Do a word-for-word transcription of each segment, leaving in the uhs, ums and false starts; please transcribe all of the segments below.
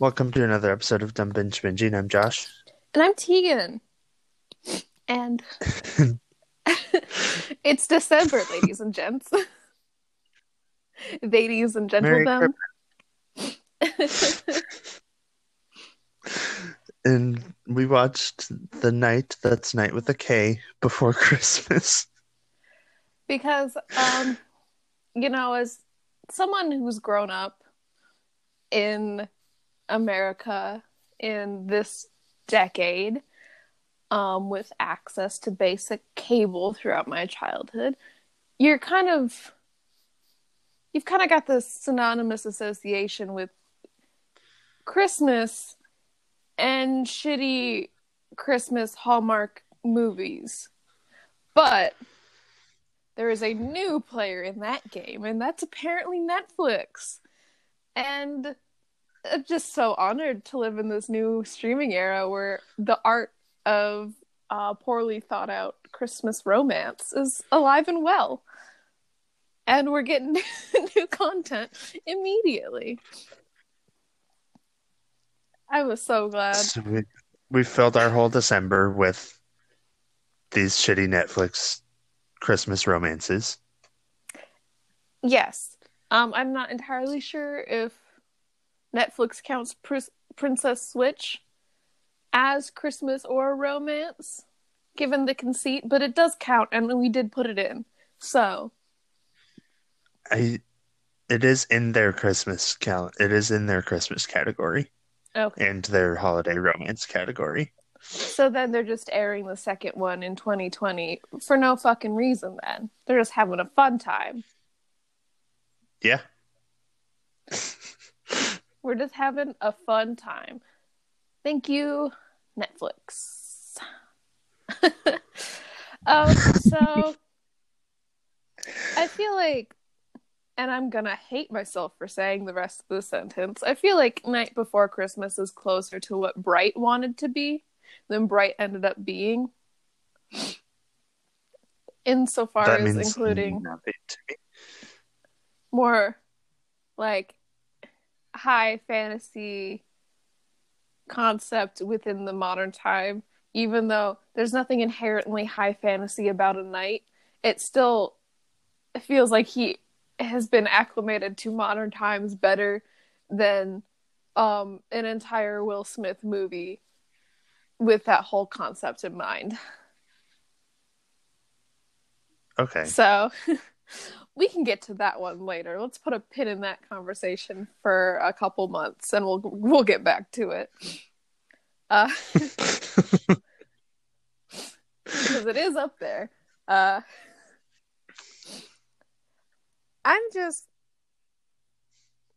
Welcome to another episode of Dumb Binge Binge. And I'm Josh. And I'm Tegan. And it's December, ladies and gents. Ladies and gentlemen. And we watched The Night That's Night with a K Before Christmas. Because, um, you know, as someone who's grown up in America in this decade, um, with access to basic cable throughout my childhood, you're kind of, you've kind of got this synonymous association with Christmas and shitty Christmas Hallmark movies. But there is a new player in that game, and that's apparently Netflix. And I'm just so honored to live in this new streaming era where the art of uh, poorly thought out Christmas romance is alive and well. And we're getting new content immediately. I was so glad. So we, we filled our whole December with these shitty Netflix Christmas romances. Yes. Um, I'm not entirely sure if Netflix counts Pr- Princess Switch as Christmas or romance, given the conceit, but it does count, and we did put it in. So. I, it is in their Christmas cal- It is in their Christmas category. Okay. And their holiday romance category. So then they're just airing the second one in twenty twenty for no fucking reason then. They're just having a fun time. Yeah. We're just having a fun time. Thank you, Netflix. um, so, I feel like, and I'm gonna hate myself for saying the rest of the sentence, I feel like Night Before Christmas is closer to what Bright wanted to be than Bright ended up being, insofar that as including more like high fantasy concept within the modern time. Even though there's nothing inherently high fantasy about a night, it still feels like he has been acclimated to modern times better than um, an entire Will Smith movie with that whole concept in mind. Okay. So we can get to that one later. Let's put a pin in that conversation for a couple months and we'll we'll get back to it. Uh, because it is up there. Uh, I'm just,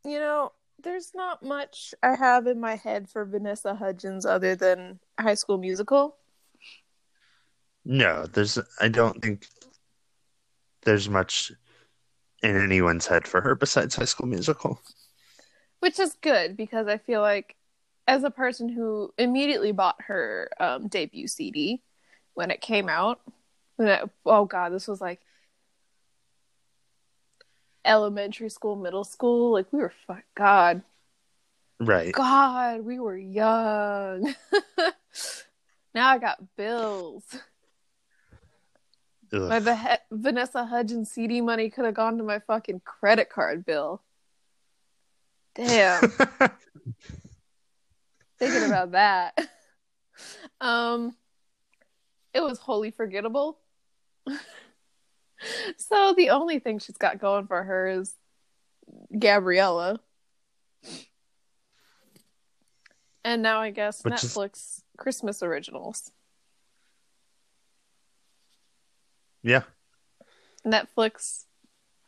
you know, there's not much I have in my head for Vanessa Hudgens other than High School Musical. No, there's. I don't think there's much in anyone's head for her besides High School Musical. Which is good, because I feel like as a person who immediately bought her um, debut C D when it came out, when it, oh god, this was like elementary school, middle school, like we were fuck god right god we were young. Now I got bills. Ugh. My Be- Vanessa Hudgens C D money could have gone to my fucking credit card bill. Damn. Thinking about that, um it was wholly forgettable. So the only thing she's got going for her is Gabriella. And now I guess Which Netflix is... Christmas originals. Yeah. Netflix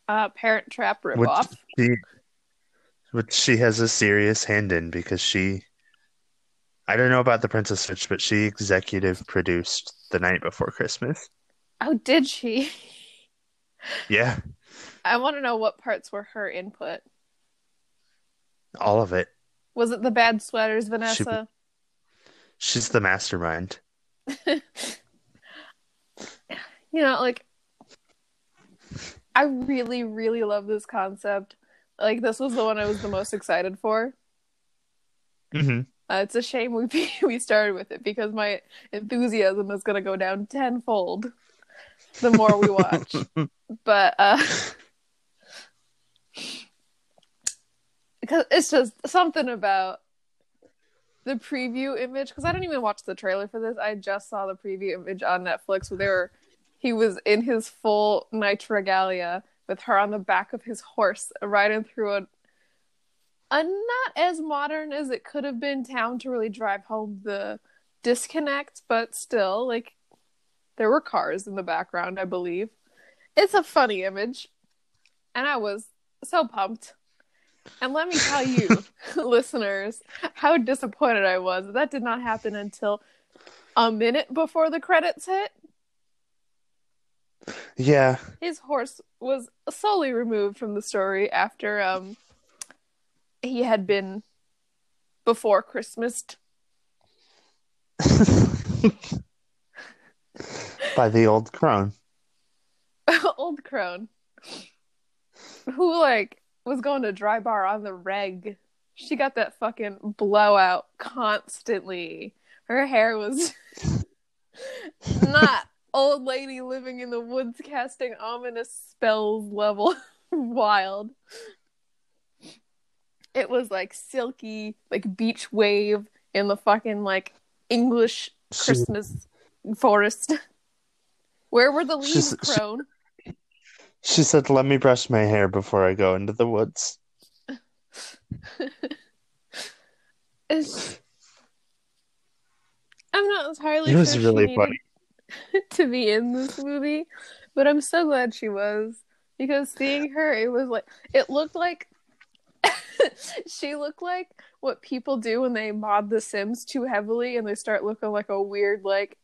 uh, Parent Trap ripoff. Which she, which she has a serious hand in, because she, I don't know about the Princess Switch, but she executive produced The Night Before Christmas. Oh, did she? Yeah. I want to know what parts were her input. All of it. Was it the bad sweaters, Vanessa? She, she's the mastermind. You know, like, I really, really love this concept. Like, this was the one I was the most excited for. Mm-hmm. Uh, it's a shame we we started with it, because my enthusiasm is going to go down tenfold the more we watch. But uh, because it's just something about the preview image, because I didn't even watch the trailer for this. I just saw the preview image on Netflix where they were, he was in his full night regalia with her on the back of his horse, riding through a, a not as modern as it could have been town to really drive home the disconnect, but still, like, there were cars in the background, I believe. It's a funny image, and I was so pumped. And let me tell you, listeners, how disappointed I was. That did not happen until a minute before the credits hit. Yeah. His horse was solely removed from the story after um he had been before Christmased. By the old crone. Old crone. Who, like, was going to dry bar on the reg. She got that fucking blowout constantly. Her hair was not old lady living in the woods casting ominous spells level wild. It was like silky, like beach wave in the fucking, like, English Christmas she... forest. Where were the leaves grown? She, she said, "Let me brush my hair before I go into the woods." It's... I'm not entirely. It was sure really she needed... funny. to be in this movie, but I'm so glad she was, because seeing her, it was like, it looked like she looked like what people do when they mod The Sims too heavily and they start looking like a weird, like,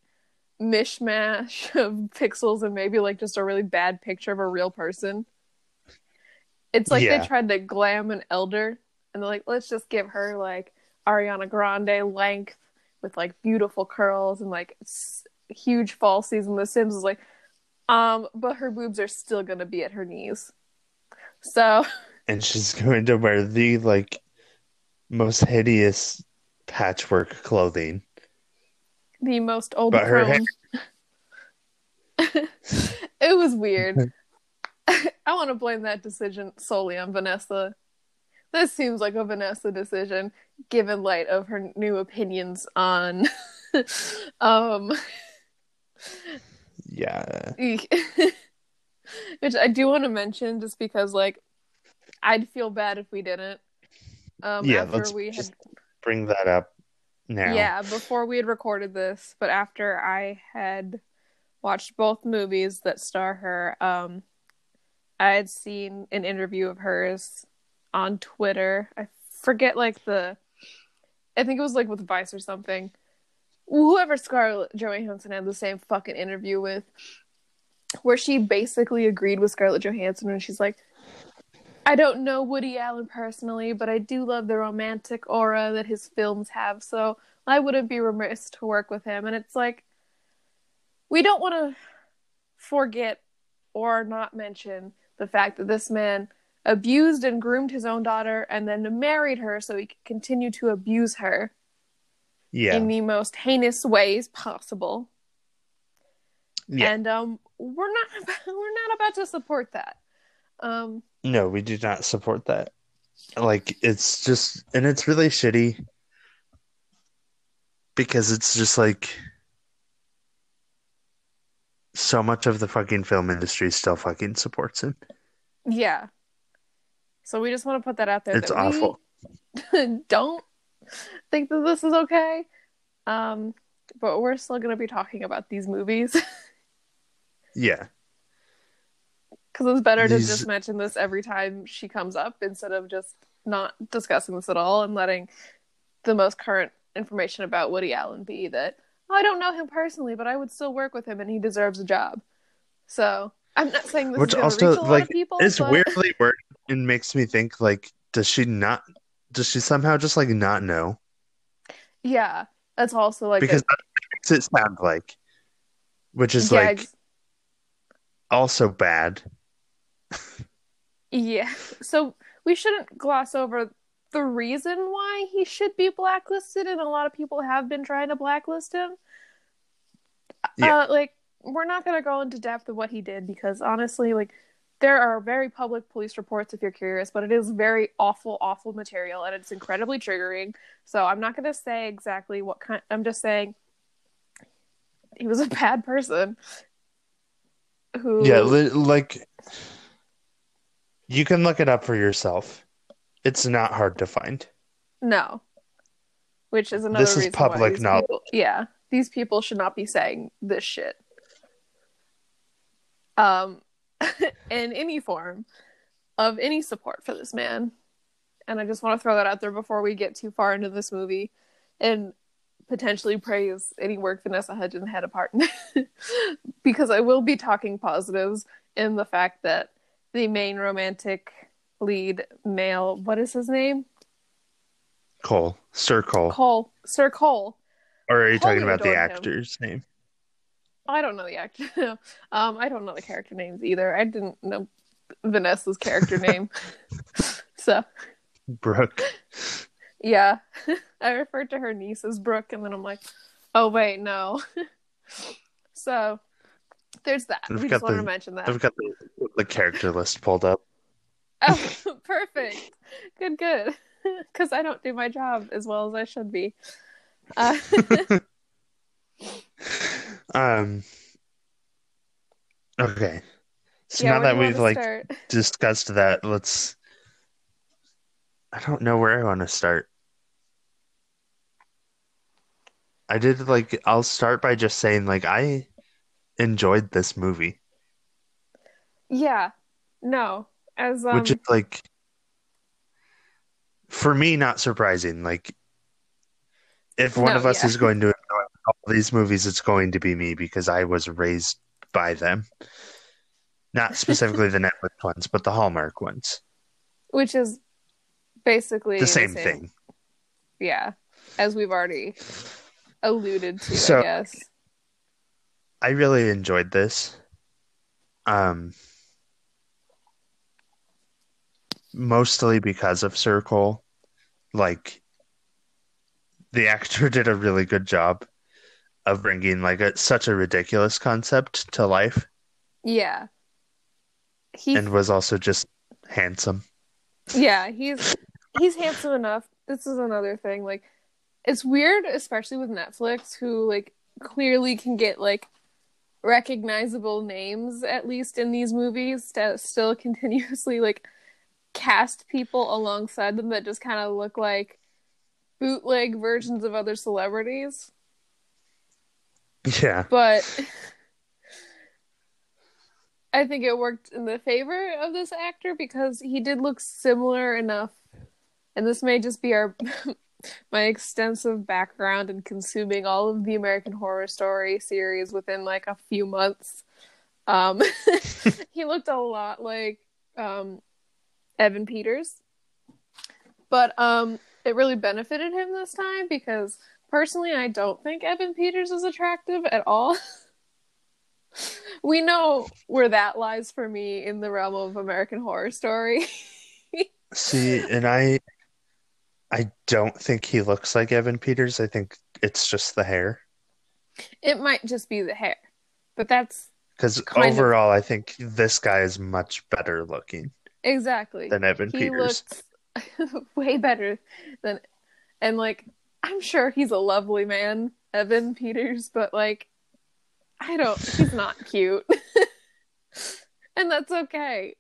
mishmash of pixels and maybe, like, just a really bad picture of a real person. It's like, yeah, they tried to glam an elder and they're like, let's just give her, like, Ariana Grande length with, like, beautiful curls and, like, s- huge falsies, and The Sims is like, um, but her boobs are still gonna be at her knees. So, and she's going to wear the, like, most hideous patchwork clothing. The most old. But her hair... It was weird. I want to blame that decision solely on Vanessa. This seems like a Vanessa decision, given light of her new opinions on, um. Yeah. Which I do want to mention, just because, like, I'd feel bad if we didn't. Um, yeah, after let's we just had... bring that up now. Yeah, before we had recorded this, but after I had watched both movies that star her, um, I had seen an interview of hers on Twitter. I forget, like, the... I think it was, like, with Vice or something. Whoever Scarlett Johansson had the same fucking interview with, where she basically agreed with Scarlett Johansson, and she's like, I don't know Woody Allen personally, but I do love the romantic aura that his films have, so I wouldn't be remiss to work with him. And it's like, we don't want to forget or not mention the fact that this man abused and groomed his own daughter and then married her so he could continue to abuse her. Yeah. In the most heinous ways possible. Yeah. And um, we're not about, we're not about to support that. Um, no, we do not support that. Like, it's just, and it's really shitty, because it's just like, so much of the fucking film industry still fucking supports it. Yeah. So we just want to put that out there. It's that awful. We don't think that this is okay, um, but we're still going to be talking about these movies. Yeah, because it's better these... to just mention this every time she comes up instead of just not discussing this at all and letting the most current information about Woody Allen be that, oh, I don't know him personally, but I would still work with him and he deserves a job. So I'm not saying this which is also reach a like lot of people, it's but... weirdly weird and makes me think, like, does she not Does she somehow just, like, not know? Yeah, that's also, like... Because a... that makes it sound like. Which is, yeah, like, ex- also bad. Yeah. So we shouldn't gloss over the reason why he should be blacklisted, and a lot of people have been trying to blacklist him. Yeah. Uh, like, we're not going to go into depth of what he did, because honestly, like, there are very public police reports if you're curious, but it is very awful, awful material, and it's incredibly triggering. So I'm not going to say exactly what kind. I'm just saying he was a bad person. Who? Yeah, li- like, you can look it up for yourself. It's not hard to find. No. Which is another reason. This is public knowledge. People, yeah. These people should not be saying this shit. Um... in any form of any support for this man. And I just want to throw that out there before we get too far into this movie and potentially praise any work Vanessa Hudgens had a part in. Because I will be talking positives in the fact that the main romantic lead male, what is his name? Cole. Sir Cole. Cole. Sir Cole. Or are you Cole talking about the actor's him. name? I don't know the actor. um, I don't know the character names either. I didn't know Vanessa's character name. So, Brooke. Yeah, I referred to her niece as Brooke, and then I'm like, oh wait, no. So, there's that. I've we just wanted the, to mention that. I've got the, the character list pulled up. Oh, perfect. Good, good. Because I don't do my job as well as I should be. Uh, Um. Okay, so yeah, now that we've like start? discussed that, let's. I don't know where I want to start. I did like. I'll start by just saying like I enjoyed this movie. Yeah. No. As um... which is like for me not surprising. Like, if one no, of us yeah. is going to. All these movies, it's going to be me because I was raised by them. Not specifically the Netflix ones, but the Hallmark ones. Which is basically the same, the same thing. Yeah. As we've already alluded to, so, I guess. I really enjoyed this. Um, mostly because of Sir Cole. Like, the actor did a really good job of bringing like a, such a ridiculous concept to life. Yeah. He, and was also just handsome. Yeah, he's he's handsome enough. This is another thing. Like, it's weird, especially with Netflix, who like clearly can get like recognizable names, at least in these movies, that still continuously like cast people alongside them that just kind of look like bootleg versions of other celebrities. Yeah. But I think it worked in the favor of this actor because he did look similar enough. And this may just be our my extensive background in consuming all of the American Horror Story series within like a few months. Um, he looked a lot like um, Evan Peters. But um, it really benefited him this time because personally, I don't think Evan Peters is attractive at all. We know where that lies for me in the realm of American Horror Story. See, and I I don't think he looks like Evan Peters. I think it's just the hair. It might just be the hair. But that's... Because overall, of... I think this guy is much better looking. Exactly. Than Evan he Peters. He looks way better than... And, like... I'm sure he's a lovely man, Evan Peters, but, like, I don't... He's not cute. And that's okay.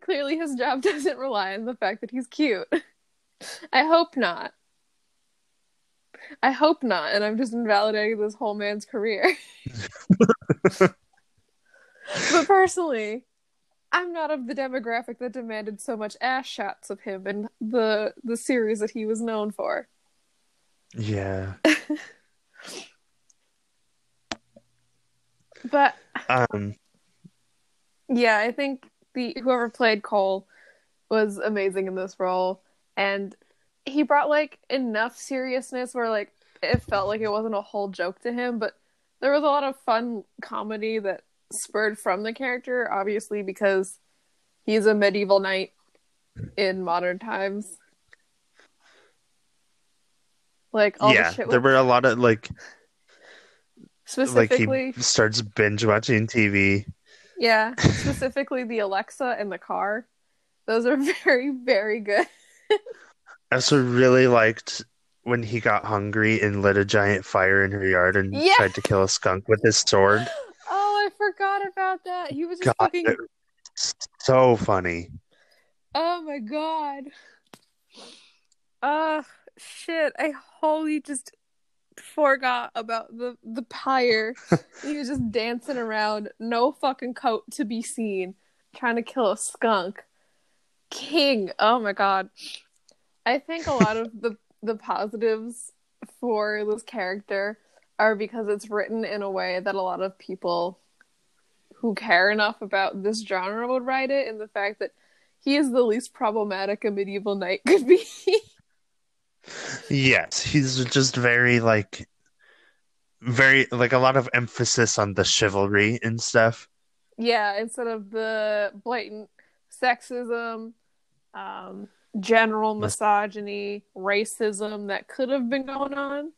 Clearly his job doesn't rely on the fact that he's cute. I hope not. I hope not, and I'm just invalidating this whole man's career. But personally, I'm not of the demographic that demanded so much ass shots of him in the, the series that he was known for. Yeah. But um yeah, I think the whoever played Cole was amazing in this role, and he brought like enough seriousness where like it felt like it wasn't a whole joke to him, but there was a lot of fun comedy that spurred from the character, obviously because he's a medieval knight in modern times. Like all yeah, the shit. There were a lot of like. Specifically, like he starts binge watching T V. Yeah, specifically the Alexa and the car. Those are very, very good. I also really liked when he got hungry and lit a giant fire in her yard and yeah! tried to kill a skunk with his sword. Oh, I forgot about that. He was just god, fucking so funny. Oh my god. Uh shit. I wholly just forgot about the the pyre. He was just dancing around, no fucking coat to be seen, trying to kill a skunk. King. Oh my god. I think a lot of the the positives for this character are because it's written in a way that a lot of people who care enough about this genre would write it, and the fact that he is the least problematic a medieval knight could be. Yes, he's just very like very like a lot of emphasis on the chivalry and stuff. Yeah, instead of the blatant sexism, um general misogyny, racism that could have been going on.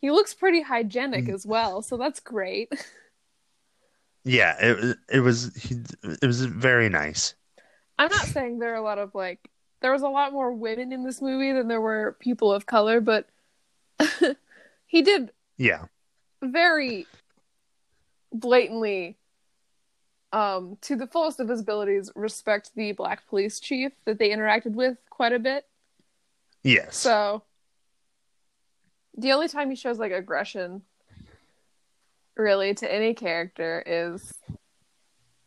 He looks pretty hygienic as well, so that's great. Yeah, it it was it was very nice. I'm not saying there are a lot of like there was a lot more women in this movie than there were people of color, but he did yeah very blatantly, um, to the fullest of his abilities, respect the black police chief that they interacted with quite a bit. Yes. So the only time he shows like aggression really to any character is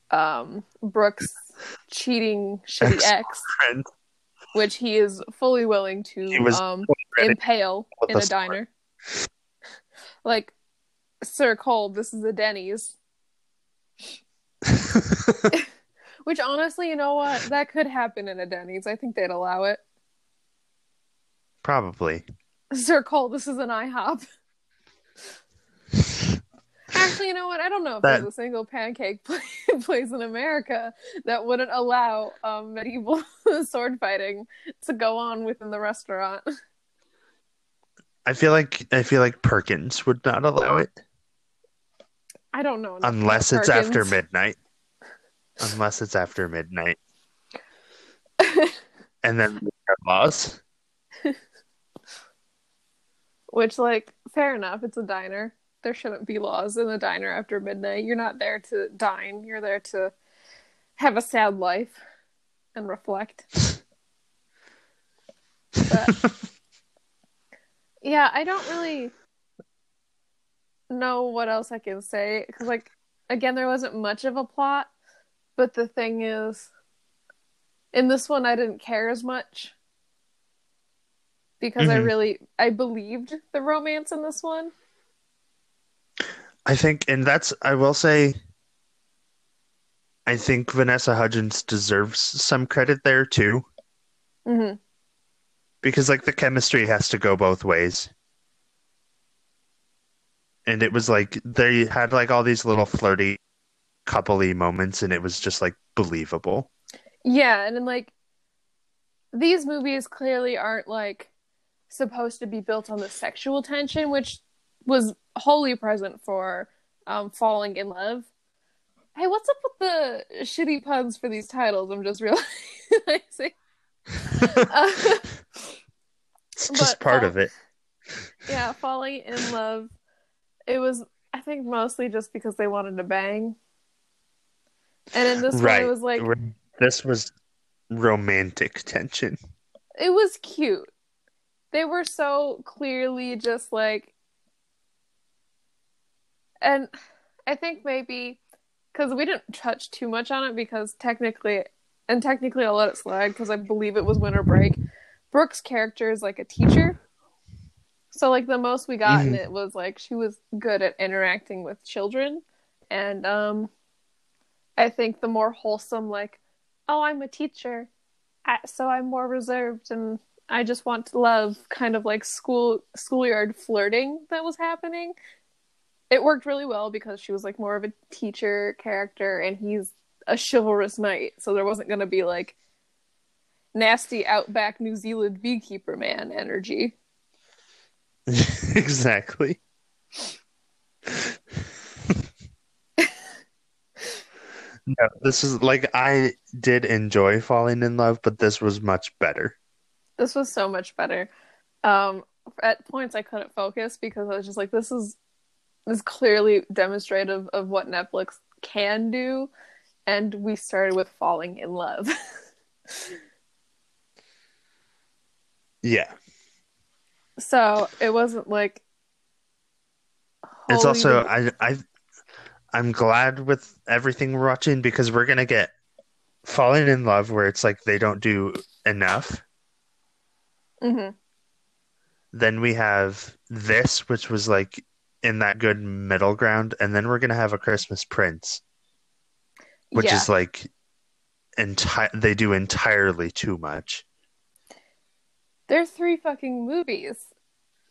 um Brooks cheating shitty ex, which he is fully willing to um impale in a diner. Like, Sir Cole, this is a Denny's. Which, honestly, you know what? That could happen in a Denny's. I think they'd allow it. Probably. Sir Cole, this is an IHOP. Actually, you know what? I don't know if that... there's a single pancake play- place in America that wouldn't allow um, medieval sword fighting to go on within the restaurant. I feel like I feel like Perkins would not allow it. I don't know. Unless it's Perkins. after midnight. Unless it's after midnight. And then we have laws. Which, like, fair enough. It's a diner. There shouldn't be laws in the diner after midnight. You're not there to dine. You're there to have a sad life and reflect. But, yeah, I don't really know what else I can say. Because, like, again, there wasn't much of a plot. But the thing is, in this one, I didn't care as much. Because mm-hmm. I really, I believed the romance in this one. I think, and that's, I will say, I think Vanessa Hudgens deserves some credit there, too. Mm-hmm. Because, like, the chemistry has to go both ways. And it was, like, they had, like, all these little flirty, couple-y moments, and it was just, like, believable. Yeah, and then, like, these movies clearly aren't, like, supposed to be built on the sexual tension, which was wholly present for um, Falling in Love. Hey, what's up with the shitty puns for these titles? I'm just realizing. uh, it's just but, part uh, of it. Yeah, Falling in Love. It was, I think, mostly just because they wanted to bang. And in this right. one, it was like... This was romantic tension. It was cute. They were so clearly just like... And I think maybe, because we didn't touch too much on it, because technically, and technically I'll let it slide, because I believe it was winter break, Brooke's character is like a teacher. So, like, the most we got mm-hmm. in it was, like, she was good at interacting with children. And um, I think the more wholesome, like, oh, I'm a teacher, so I'm more reserved, and I just want to love kind of, like, school schoolyard flirting that was happening. It worked really well because she was, like, more of a teacher character and he's a chivalrous knight. So there wasn't going to be, like, nasty outback New Zealand beekeeper man energy. Exactly. No, this is like, I did enjoy Falling in Love, but this was much better. This was so much better. Um, at points I couldn't focus because I was just like, this is this is clearly demonstrative of what Netflix can do, and we started with Falling in Love. Yeah. So it wasn't like. It's also I I I'm glad with everything we're watching, because we're gonna get Falling in Love, where it's like they don't do enough. Mm-hmm. Then we have this, which was like in that good middle ground, and then we're gonna have A Christmas Prince, which yeah. is like entire they do entirely too much. They're three fucking movies.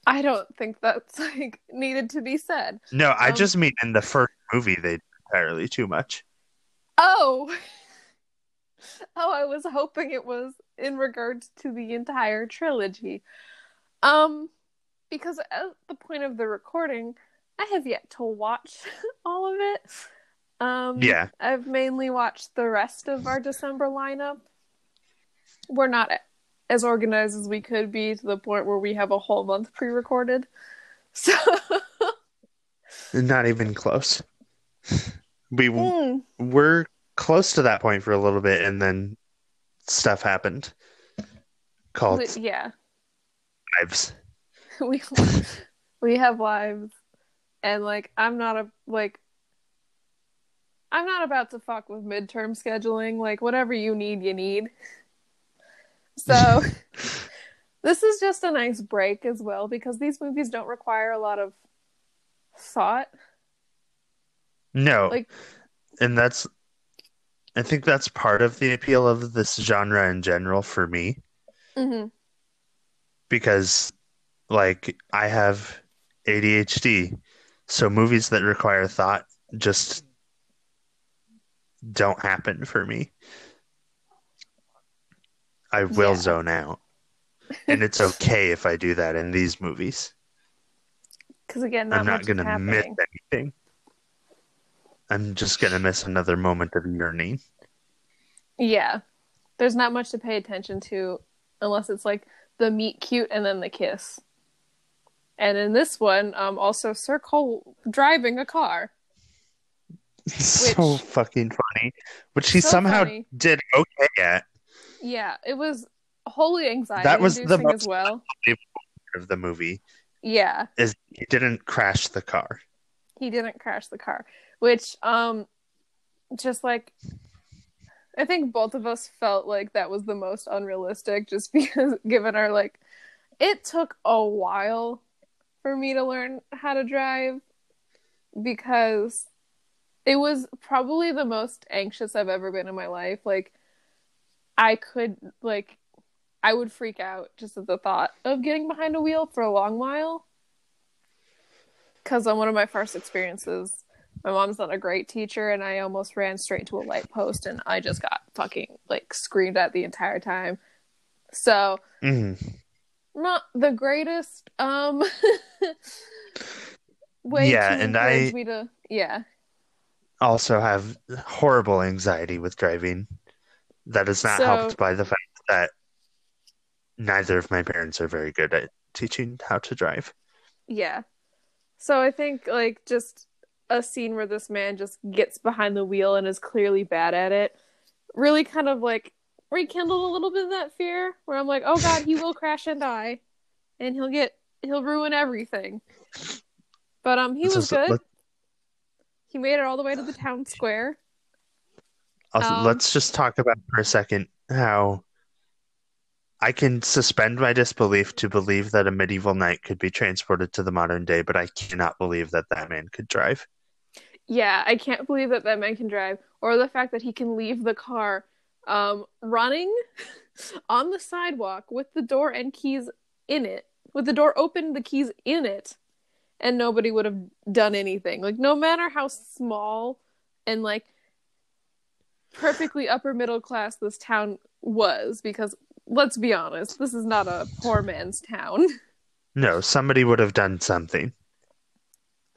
I don't think that's like needed to be said. No, I um, just mean in the first movie they did entirely too much. Oh. Oh, I was hoping it was in regards to the entire trilogy. Um, because at the point of the recording, I have yet to watch all of it. Um, yeah. I've mainly watched the rest of our December lineup. We're not as organized as we could be to the point where we have a whole month pre-recorded. So not even close. We mm. were close to that point for a little bit, and then stuff happened. Called we, yeah. Lives. We we have lives, and like I'm not a like I'm not about to fuck with midterm scheduling. Like whatever you need, you need. So this is just a nice break as well, because these movies don't require a lot of thought. No. Like, and that's, I think that's part of the appeal of this genre in general for me. Mm-hmm. Because, like, I have A D H D, so movies that require thought just don't happen for me. I will yeah. zone out. And it's okay if I do that in these movies. Because again, not I'm not going to miss anything. I'm just going to miss another moment of yearning. Yeah. There's not much to pay attention to unless it's like the meet cute and then the kiss. And in this one, um, also Sir Cole driving a car. So which, fucking funny. Which he so somehow funny. did okay at. Yeah, it was wholly anxiety. That was the most as well. of the movie. Yeah, is he didn't crash the car. He didn't crash the car, which um, just like I think both of us felt like that was the most unrealistic, just because given our like, it took a while for me to learn how to drive, because it was probably the most anxious I've ever been in my life. Like. I could, like, I would freak out just at the thought of getting behind a wheel for a long while. Because on one of my first experiences, my mom's not a great teacher, and I almost ran straight into a light post, and I just got fucking, like, screamed at the entire time. So, mm-hmm. not the greatest um, way yeah, to and encourage I me to, yeah. also have horrible anxiety with driving. That is not so, helped by the fact that neither of my parents are very good at teaching how to drive. Yeah. So I think, like, just a scene where this man just gets behind the wheel and is clearly bad at it really kind of, like, rekindled a little bit of that fear where I'm like, oh, God, he will crash and die. And he'll get, he'll ruin everything. But um, he was good. He made it all the way to the town square. Also, um, let's just talk about for a second how I can suspend my disbelief to believe that a medieval knight could be transported to the modern day, but I cannot believe that that man could drive. Yeah, I can't believe that that man can drive, or the fact that he can leave the car um, running on the sidewalk with the door and keys in it, with the door open, the keys in it, and nobody would have done anything. Like, no matter how small and, like, perfectly upper middle class this town was, because let's be honest, this is not a poor man's town. No, somebody would have done something.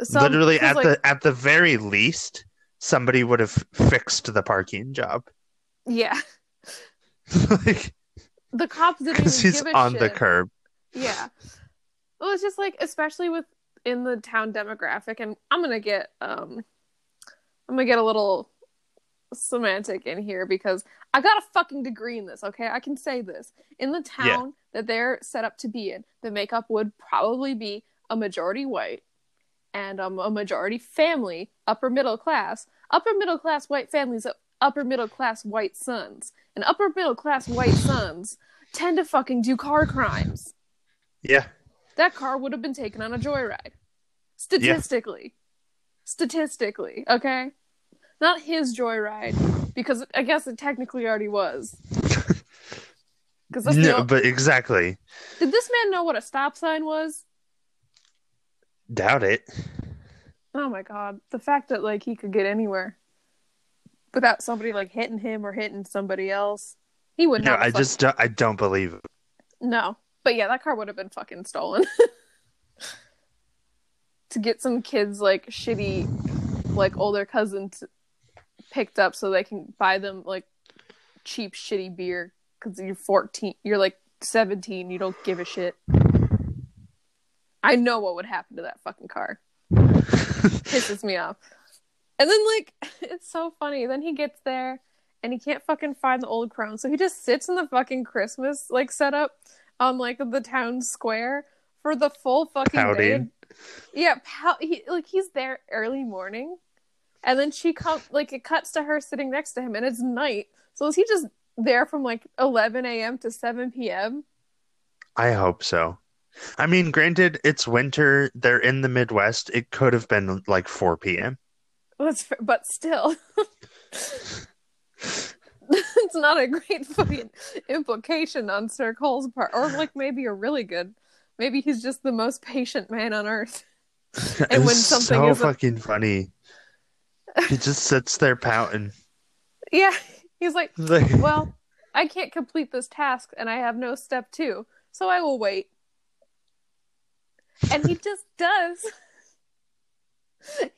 Some, Literally, at like, the at the very least, somebody would have fixed the parking job. Yeah. Like, the cops didn't even give a shit. Because he's on the curb. Yeah. Well, it's just like, especially with in the town demographic, and I'm gonna get um, I'm gonna get a little semantic in here because I got a fucking degree in this, okay? I can say this. In the town yeah. that they're set up to be in, the makeup would probably be a majority white and um, a majority family, upper middle class, upper middle class white families, upper middle class white sons, and upper middle class white sons tend to fucking do car crimes. Yeah. That car would have been taken on a joyride. Statistically. Yeah. Statistically, okay? Not his joyride, because I guess it technically already was. That's no, the only... but exactly. Did this man know what a stop sign was? Doubt it. Oh my god. The fact that, like, he could get anywhere without somebody, like, hitting him or hitting somebody else. He wouldn't No, I just don't, I don't believe it. No. But yeah, that car would have been fucking stolen. To get some kids, like, shitty, like, older cousins picked up so they can buy them, like, cheap, shitty beer. Because you're fourteen. You're, like, seventeen. You don't give a shit. I know what would happen to that fucking car. Pisses me off. And then, like, it's so funny. Then he gets there, and he can't fucking find the old crone. So he just sits in the fucking Christmas, like, setup on, like, the town square for the full fucking Pouting. day. Yeah, pow- he, like, he's there early morning, and then she comes, like, it cuts to her sitting next to him, and it's night, so is he just there from, like, eleven a.m. to seven p.m.? I hope so. I mean, granted, it's winter, they're in the Midwest, it could have been, like, four p.m. Well, that's fair, but still. It's not a great fucking implication on Sir Cole's part. Or, like, maybe a really good. Maybe he's just the most patient man on earth. And when something so is so fucking a... funny. He just sits there pouting. Yeah. He's like, well, I can't complete this task and I have no step two, so I will wait. And he just does.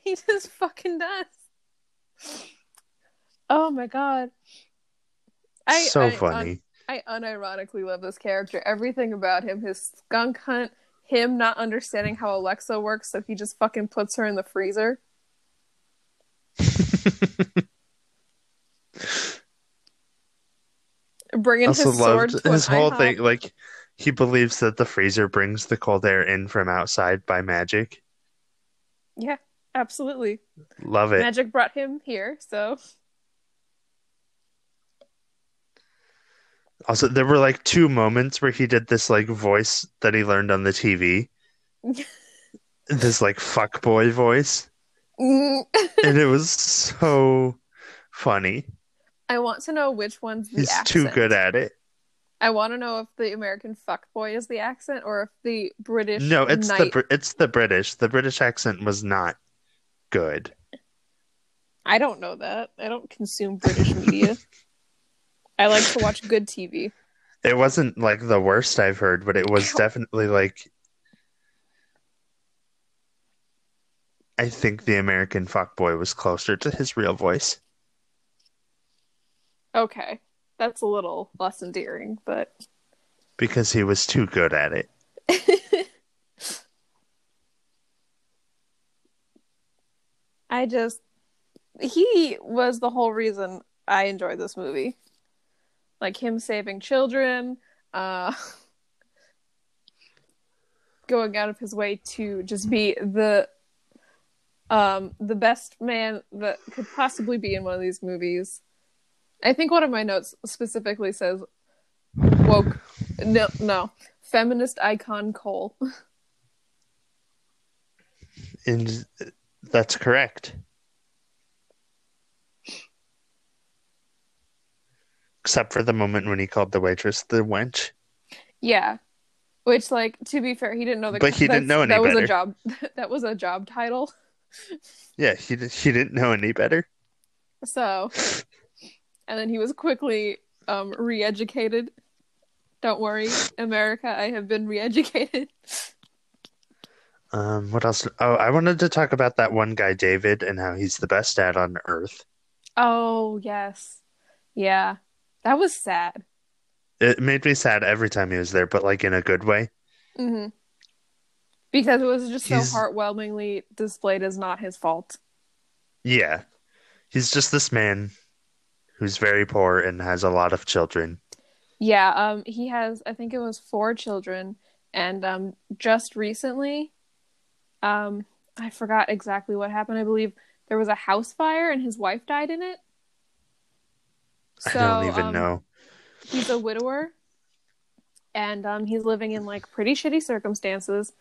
He just fucking does. Oh my god. I, so I, funny. Un- I unironically love this character. Everything about him, his skunk hunt, him not understanding how Alexa works, so he just fucking puts her in the freezer. Bringing also his sword to his whole I HOP. Thing, like, he believes that the freezer brings the cold air in from outside by magic. Yeah, absolutely. Love it. Magic brought him here, so... Also, there were, like, two moments where he did this, like, voice that he learned on the T V. This, like, fuckboy voice. And it was so funny. I want to know which one's the He's accent. He's too good at it. I want to know if the American fuckboy is the accent or if the British... No, it's night... the Br- it's the British. The British accent was not good. I don't know that. I don't consume British media. I like to watch good T V. It wasn't, like, the worst I've heard, but it was Ow. definitely, like... I think the American fuckboy was closer to his real voice. Okay. That's a little less endearing, but... Because he was too good at it. I just... He was the whole reason I enjoyed this movie. Like, him saving children, uh, going out of his way to just be the um, the best man that could possibly be in one of these movies. I think one of my notes specifically says, woke, no, no, feminist icon Cole. And that's correct. Except for the moment when he called the waitress the wench. Yeah. Which, like, to be fair, he didn't know the... But he didn't know any that better. Was a job, that was a job title. Yeah, he, he didn't know any better. So, and then he was quickly um, re-educated Don't worry, America, I have been re-educated. Um, what else? Oh, I wanted to talk about that one guy, David, and how he's the best dad on earth. Oh, yes. Yeah. That was sad. It made me sad every time he was there, but like in a good way. Mm-hmm. Because it was just he's... so heartwarmingly displayed as not his fault. Yeah. He's just this man who's very poor and has a lot of children. Yeah, um, he has, I think it was four children, and um, just recently, um, I forgot exactly what happened. I believe there was a house fire and his wife died in it. So, I don't even um, know. He's a widower, and um, he's living in, like, pretty shitty circumstances,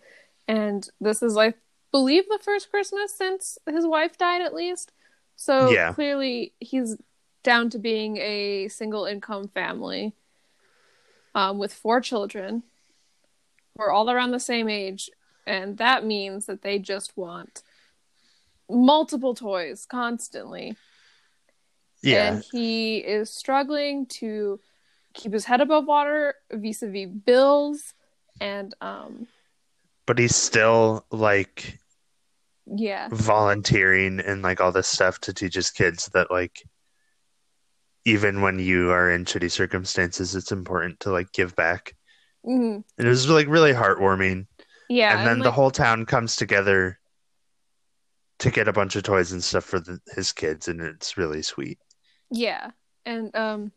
and this is, I believe, the first Christmas since his wife died, at least. So, yeah. Clearly, he's down to being a single-income family. Um, with four children, who are all around the same age, and that means that they just want multiple toys constantly. Yeah. And he is struggling to keep his head above water vis-a-vis bills, and um. But he's still like, yeah, volunteering and like all this stuff to teach his kids that like. Even when you are in shitty circumstances, it's important to, like, give back. Mm-hmm. And it was, like, really heartwarming. Yeah. And then and, like, the whole town comes together to get a bunch of toys and stuff for the, his kids, and it's really sweet. Yeah. And um,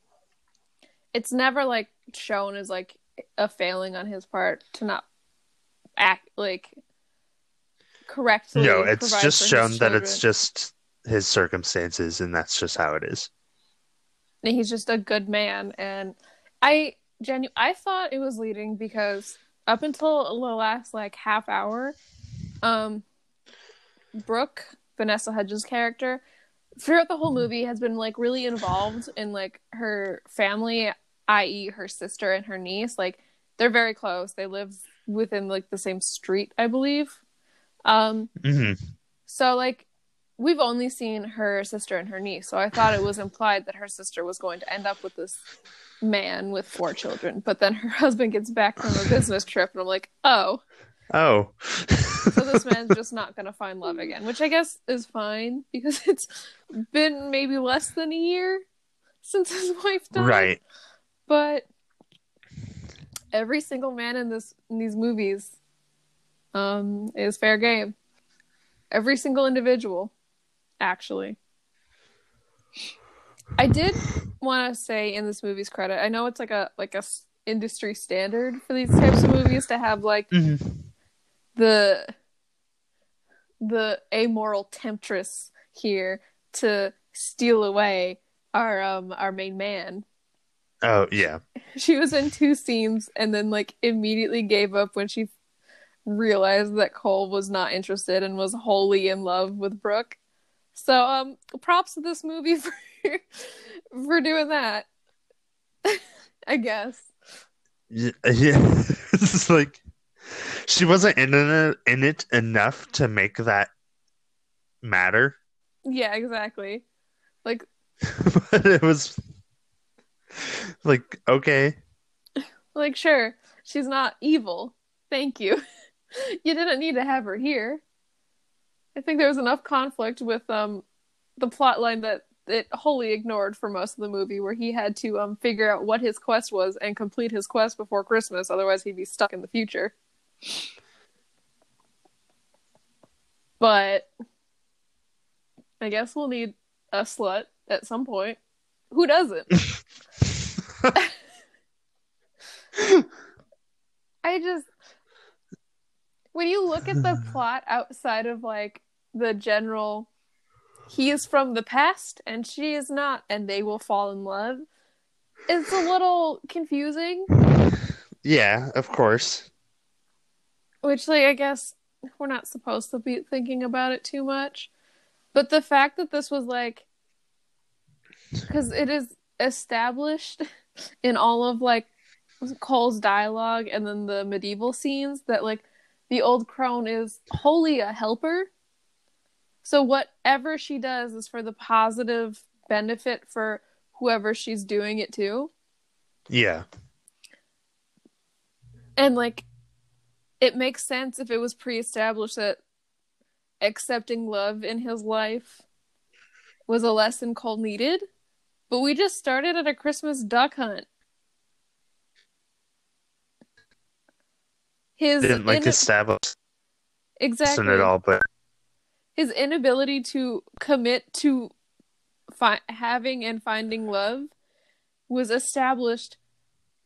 it's never, like, shown as, like, a failing on his part to not act, like, correctly. No, it's just shown that it's just his circumstances, and that's just how it is. He's just a good man, and I genu- I thought it was leading because up until the last like half hour, um, Brooke, Vanessa Hudgens' character, throughout the whole movie has been like really involved in like her family, that is, her sister and her niece. Like they're very close. They live within like the same street, I believe. Um, mm-hmm. So like. We've only seen her sister and her niece, so I thought it was implied that her sister was going to end up with this man with four children. But then her husband gets back from a business trip, and I'm like, oh. Oh. So this man's just not going to find love again, which I guess is fine, because it's been maybe less than a year since his wife died. Right. But every single man in, this, in these movies um, is fair game. Every single individual. Actually, I did want to say in this movie's credit, I know it's like a like a industry standard for these types of movies to have like mm-hmm. the the amoral temptress here to steal away our um our main man. Oh yeah, she was in two scenes and then like immediately gave up when she realized that Cole was not interested and was wholly in love with Brooke. So, um, props to this movie for for doing that. I guess. Yeah, yeah. It's like she wasn't in it, in it enough to make that matter. Yeah, exactly. Like, but it was like okay. Like, sure, she's not evil. Thank you. You didn't need to have her here. I think there was enough conflict with um, the plot line that it wholly ignored for most of the movie, where he had to um, figure out what his quest was and complete his quest before Christmas, otherwise he'd be stuck in the future. But I guess we'll need a slut at some point. Who doesn't? I just... When you look at the plot outside of, like, the general, he is from the past and she is not, and they will fall in love. It's a little confusing. Yeah, of course. Which, like, I guess we're not supposed to be thinking about it too much. But the fact that this was, like, because it is established in all of, like, Cole's dialogue and then the medieval scenes that, like, the old crone is wholly a helper. So whatever she does is for the positive benefit for whoever she's doing it to. Yeah. And, like, it makes sense if it was pre-established that accepting love in his life was a lesson Cole needed. But we just started at a Christmas duck hunt. His didn't like in- establish exactly at all, but his inability to commit to fi- having and finding love was established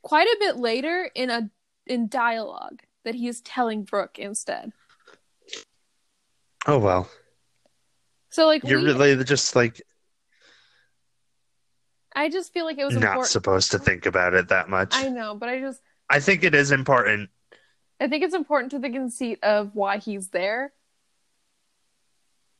quite a bit later in a in dialogue that he is telling Brooke instead. Oh well. So like you're we, really just like. I just feel like it was not important. Supposed to think about it that much. I know, but I just. I think it is important. I think it's important to the conceit of why he's there.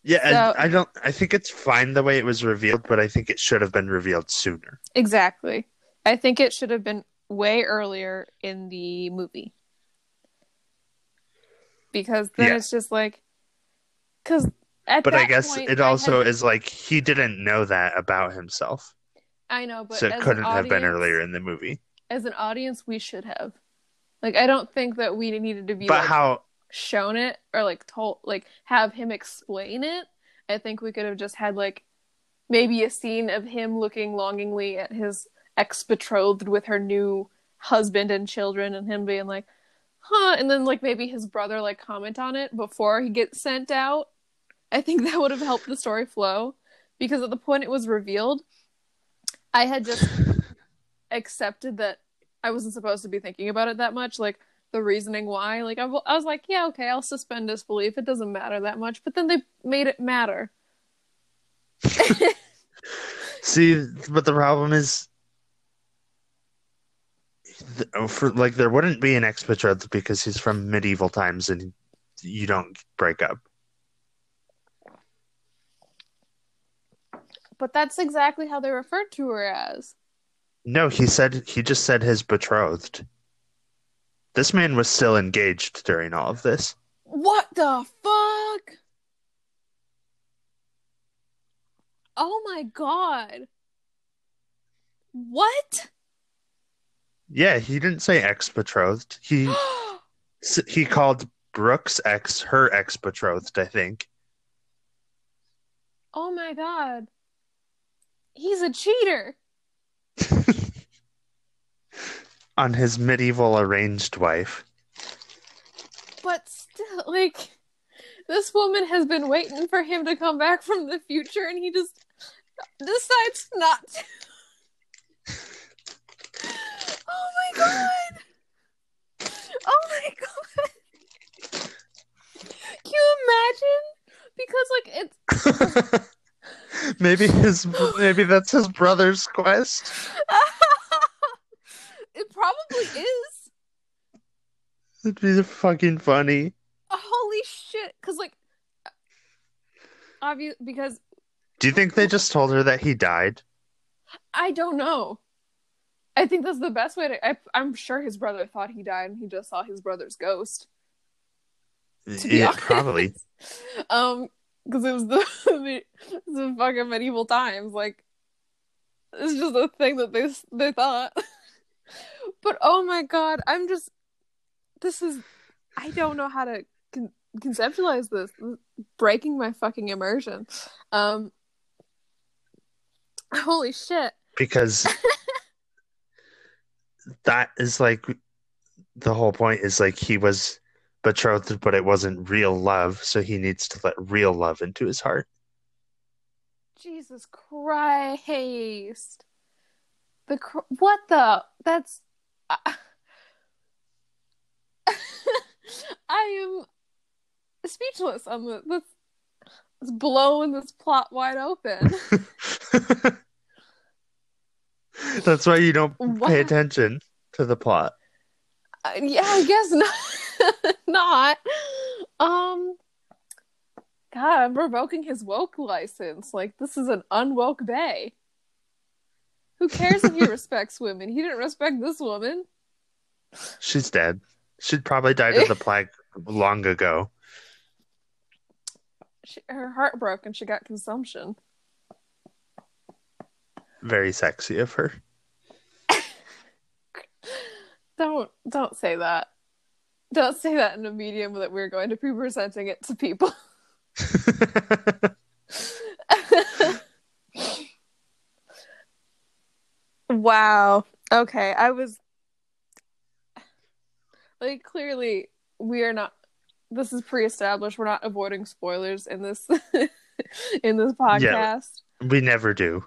Yeah, so, and I don't. I think it's fine the way it was revealed, but I think it should have been revealed sooner. Exactly. I think it should have been way earlier in the movie. Because then yeah. It's just like. Cause at but that I guess point, it also I had, is like he didn't know that about himself. I know, but so it couldn't audience, have been earlier in the movie. As an audience, we should have. Like, I don't think that we needed to be but like, how... shown it or like told, like have him explain it. I think we could have just had like maybe a scene of him looking longingly at his ex-betrothed with her new husband and children, and him being like, "Huh," and then like maybe his brother like comment on it before he gets sent out. I think that would have helped the story flow, because at the point it was revealed, I had just accepted that I wasn't supposed to be thinking about it that much. Like, the reasoning why. Like, I, w- I was like, yeah, okay, I'll suspend disbelief. It doesn't matter that much. But then they made it matter. See, but the problem is, the, for, like, there wouldn't be an ex-betrothed because he's from medieval times and you don't break up. But that's exactly how they referred to her as. No, he said he just said his betrothed. This man was still engaged during all of this. What the fuck? Oh my god. What? Yeah, he didn't say ex-betrothed. He he called Brooke's ex her ex-betrothed, I think. Oh my god. He's a cheater. On his medieval arranged wife. But still, like, this woman has been waiting for him to come back from the future, and he just decides not to. Oh my god! Oh my god! Can you imagine? Because, like, it's... Maybe his, maybe that's his brother's quest. It probably is. It'd be fucking funny. Holy shit! Because like, obvious. Because do you think they just told her that he died? I don't know. I think that's the best way to. I, I'm sure his brother thought he died, and he just saw his brother's ghost. To be yeah, honest. Probably. Um. Because it was the, the, the fucking medieval times. Like, it's just a thing that they they thought. But oh my god, I'm just... This is... I don't know how to con- conceptualize this. Breaking my fucking immersion. Um, holy shit. Because that is like... The whole point is like he was... betrothed, but it wasn't real love, so he needs to let real love into his heart. Jesus Christ. The cr- what the that's uh... I am speechless on the this, this blowing this plot wide open. That's why you don't what? Pay attention to the plot. Uh, yeah, I guess not. Not. Um, God, I'm revoking his woke license. Like, this is an unwoke day. Who cares if he respects women? He didn't respect this woman. She's dead. She'd probably died of the plague long ago. She, her heart broke and she got consumption. Very sexy of her. Don't, don't say that. Don't say that in a medium that we're going to be presenting it to people. Wow. Okay, I was... Like, clearly, we are not... This is pre-established. We're not avoiding spoilers in this in this podcast. Yeah, we never do.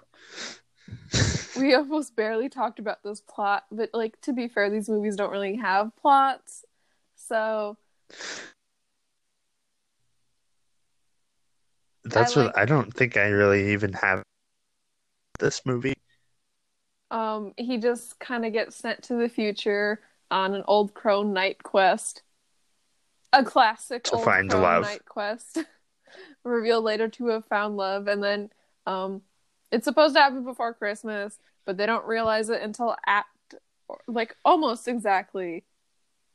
We almost barely talked about this plot, but, like, to be fair, these movies don't really have plots, so... That's I what... Like... I don't think I really even have this movie. Um, he just kind of gets sent to the future on an old crow night quest. A classic to old find crow love. night quest. Revealed later to have found love. And then um, it's supposed to happen before Christmas, but they don't realize it until at, like, almost exactly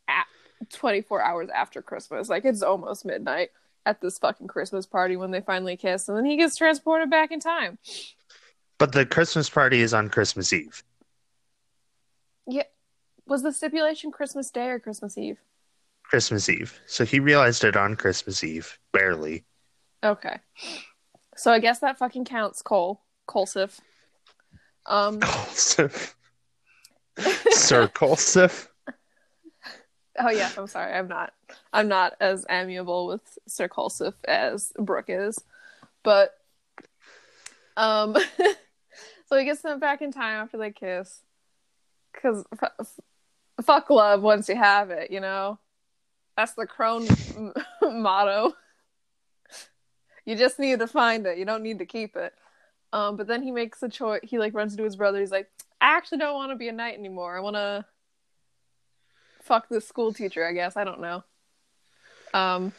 at twenty-four hours after Christmas. Like, it's almost midnight at this fucking Christmas party when they finally kiss. And then he gets transported back in time. But the Christmas party is on Christmas Eve. Yeah. Was the stipulation Christmas Day or Christmas Eve? Christmas Eve. So he realized it on Christmas Eve. Barely. Okay. So I guess that fucking counts, Cole. Colsif. Um, Colsif. Sir Colsif. Oh, yeah. I'm sorry. I'm not. I'm not as amiable with Sir Colsif as Brooke is. But... Um... So he gets sent back in time after they kiss. Because f- fuck love once you have it, you know? That's the crone m- motto. You just need to find it. You don't need to keep it. Um, but then he makes a choice. He, like, runs into his brother. He's like, I actually don't want to be a knight anymore. I want to fuck this school teacher, I guess. I don't know. Um,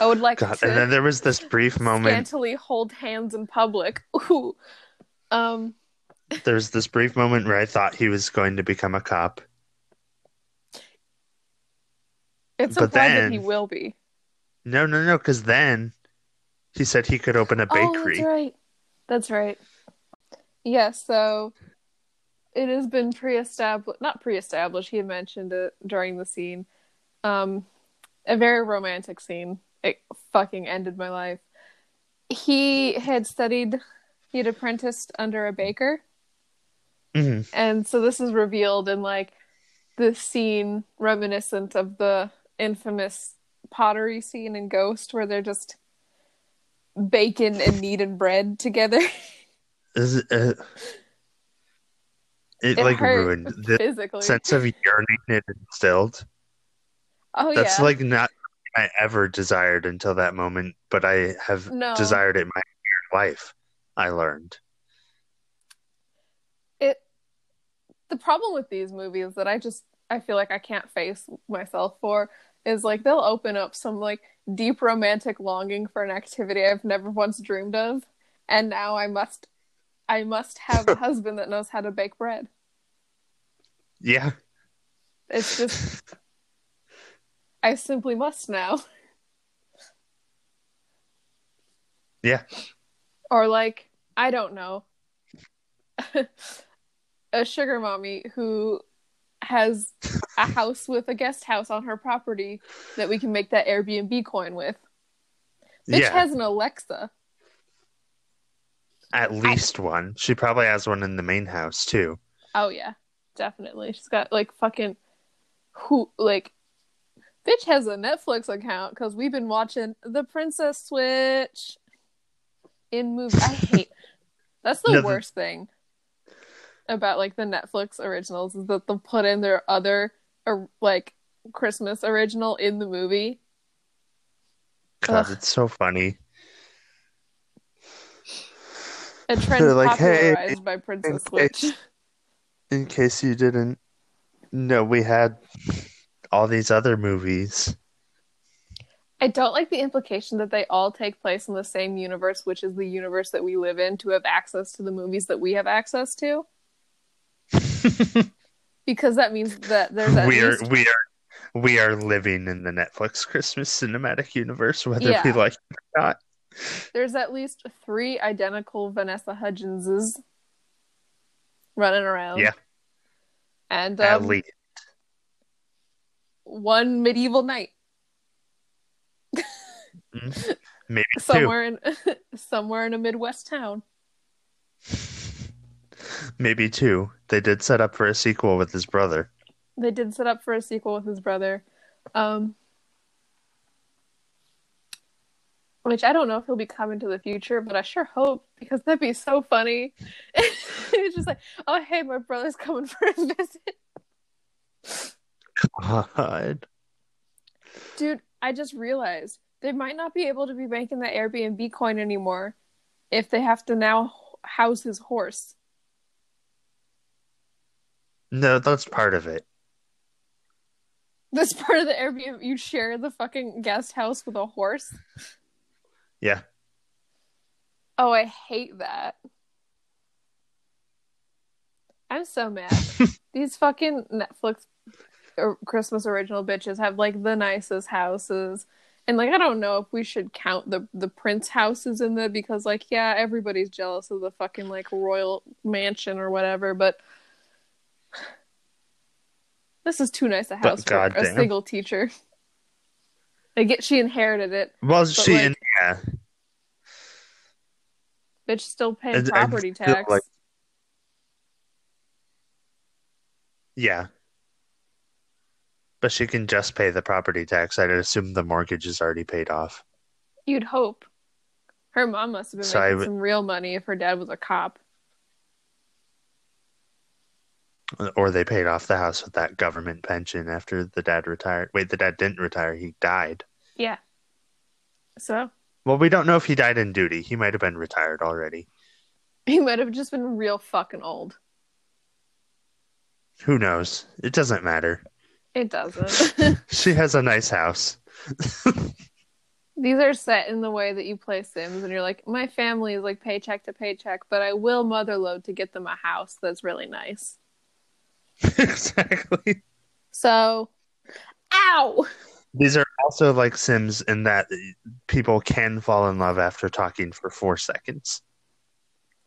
I would like God, to... And then there was this brief moment... Scantily hold hands in public. Ooh. Um, There's this brief moment where I thought he was going to become a cop. It's implied that he will be. No, no, no, because then he said he could open a bakery. Oh, that's right. That's right. Yeah, so it has been pre-established. Not pre-established. He had mentioned it during the scene. Um, a very romantic scene. It fucking ended my life. He had studied... He had apprenticed under a baker. Mm-hmm. And so this is revealed in, like, the scene reminiscent of the infamous pottery scene in Ghost where they're just baking and kneading bread together. Is it, uh, it, it, like, ruined the physically. sense of yearning it instilled. Oh, That's, yeah. That's, like, not something I ever desired until that moment, but I have no. desired it my entire life. I learned. It the problem with these movies that I just I feel like I can't face myself for is, like, they'll open up some, like, deep romantic longing for an activity I've never once dreamed of, and now I must I must have a husband that knows how to bake bread. Yeah. It's just I simply must now. Yeah. Or, like, I don't know, a sugar mommy who has a house with a guest house on her property that we can make that Airbnb coin with. Bitch yeah. has an Alexa. At least I... one. She probably has one in the main house, too. Oh, yeah. Definitely. She's got, like, fucking... who like, bitch has a Netflix account because we've been watching The Princess Switch... In movies, I hate. That's the no, worst thing about, like, the Netflix originals is that they'll put in their other or, like, Christmas original in the movie. God, Ugh. It's so funny. A trend popularized like, hey, by Princess Switch. In case you didn't know, we had all these other movies. I don't like the implication that they all take place in the same universe, which is the universe that we live in, to have access to the movies that we have access to. Because that means that there's at we are least... we are we are living in the Netflix Christmas cinematic universe, whether yeah. we like it or not. There's at least three identical Vanessa Hudgenses running around. Yeah, and um, at least one medieval knight. Mm-hmm. Maybe somewhere two. in somewhere in a Midwest town. Maybe two. They did set up for a sequel with his brother. They did set up for a sequel with his brother. Um, which I don't know if he'll be coming to the future, but I sure hope, because that'd be so funny. It's just like, oh, hey, my brother's coming for a visit. God. Dude, I just realized they might not be able to be making that Airbnb coin anymore if they have to now house his horse. No, that's part of it. That's part of the Airbnb. You share the fucking guest house with a horse? Yeah. Oh, I hate that. I'm so mad. These fucking Netflix Christmas original bitches have, like, the nicest houses. And, like, I don't know if we should count the, the prince houses in there, because, like, yeah, everybody's jealous of the fucking, like, royal mansion or whatever, but this is too nice a house for a single teacher. I get she inherited it. Well, she, like, in, yeah. Bitch still paying and, property and tax. Like, yeah. But she can just pay the property tax. I'd assume the mortgage is already paid off. You'd hope. Her mom must have been so making w- some real money if her dad was a cop. Or they paid off the house with that government pension after the dad retired. Wait, the dad didn't retire. He died. Yeah. So? Well, we don't know if he died in duty. He might have been retired already. He might have just been real fucking old. Who knows? It doesn't matter. It doesn't. She has a nice house. These are set in the way that you play Sims, and you're like, my family is, like, paycheck to paycheck, but I will motherlode to get them a house that's really nice. Exactly. So, ow! These are also like Sims in that people can fall in love after talking for four seconds.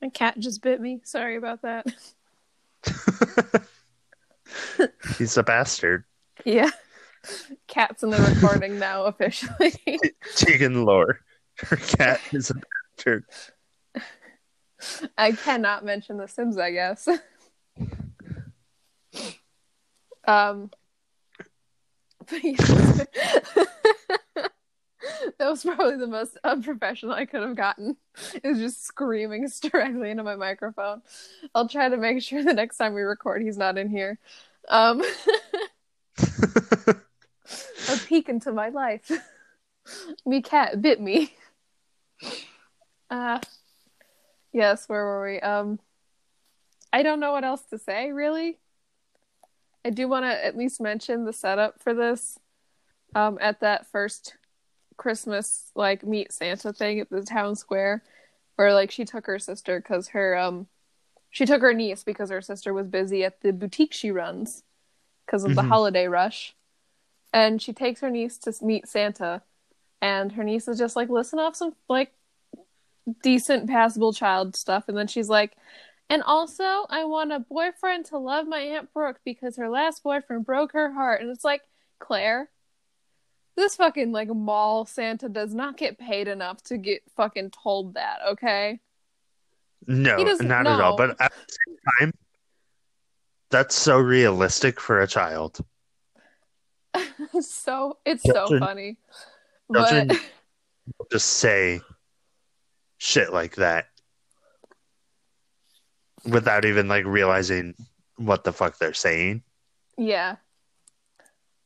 My cat just bit me. Sorry about that. He's a bastard. Yeah. Cat's in the recording now, officially. Tegan Lore. Her cat is a bastard. I cannot mention the Sims, I guess. Um, but yes. That was probably the most unprofessional I could have gotten. It was just screaming directly into my microphone. I'll try to make sure the next time we record he's not in here. Um, a peek into my life. Me cat bit me. Uh, yes, where were we? Um, I don't know what else to say, really. I do want to at least mention the setup for this um, at that first Christmas, like, meet Santa thing at the town square, where, like, she took her sister because her um she took her niece because her sister was busy at the boutique she runs because of mm-hmm. the holiday rush, and she takes her niece to meet Santa, and her niece is just like, listen off some, like, decent passable child stuff, and then she's like, and also, I want a boyfriend to love my Aunt Brooke because her last boyfriend broke her heart. And it's like, Claire, this fucking, like, mall Santa does not get paid enough to get fucking told that, okay? No, not know. at all. But at the same time, that's so realistic for a child. so, it's children, so funny. Children but... just say shit like that without even, like, realizing what the fuck they're saying. Yeah.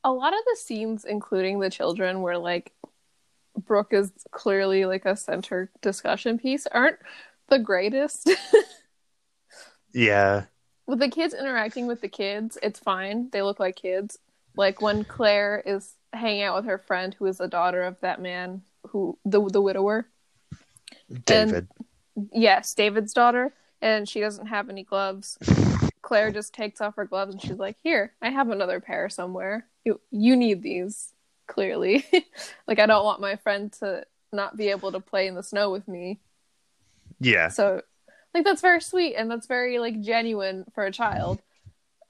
A lot of the scenes, including the children, where, like, Brooke is clearly, like, a center discussion piece, aren't the greatest. Yeah. With the kids interacting with the kids, it's fine. They look like kids. Like, when Claire is hanging out with her friend who is a daughter of that man, who the the widower. David. And, yes, David's daughter. And she doesn't have any gloves. Claire just takes off her gloves and she's like, here, I have another pair somewhere. You, you need these, clearly. Like, I don't want my friend to not be able to play in the snow with me. Yeah. So, like, that's very sweet and that's very, like, genuine for a child.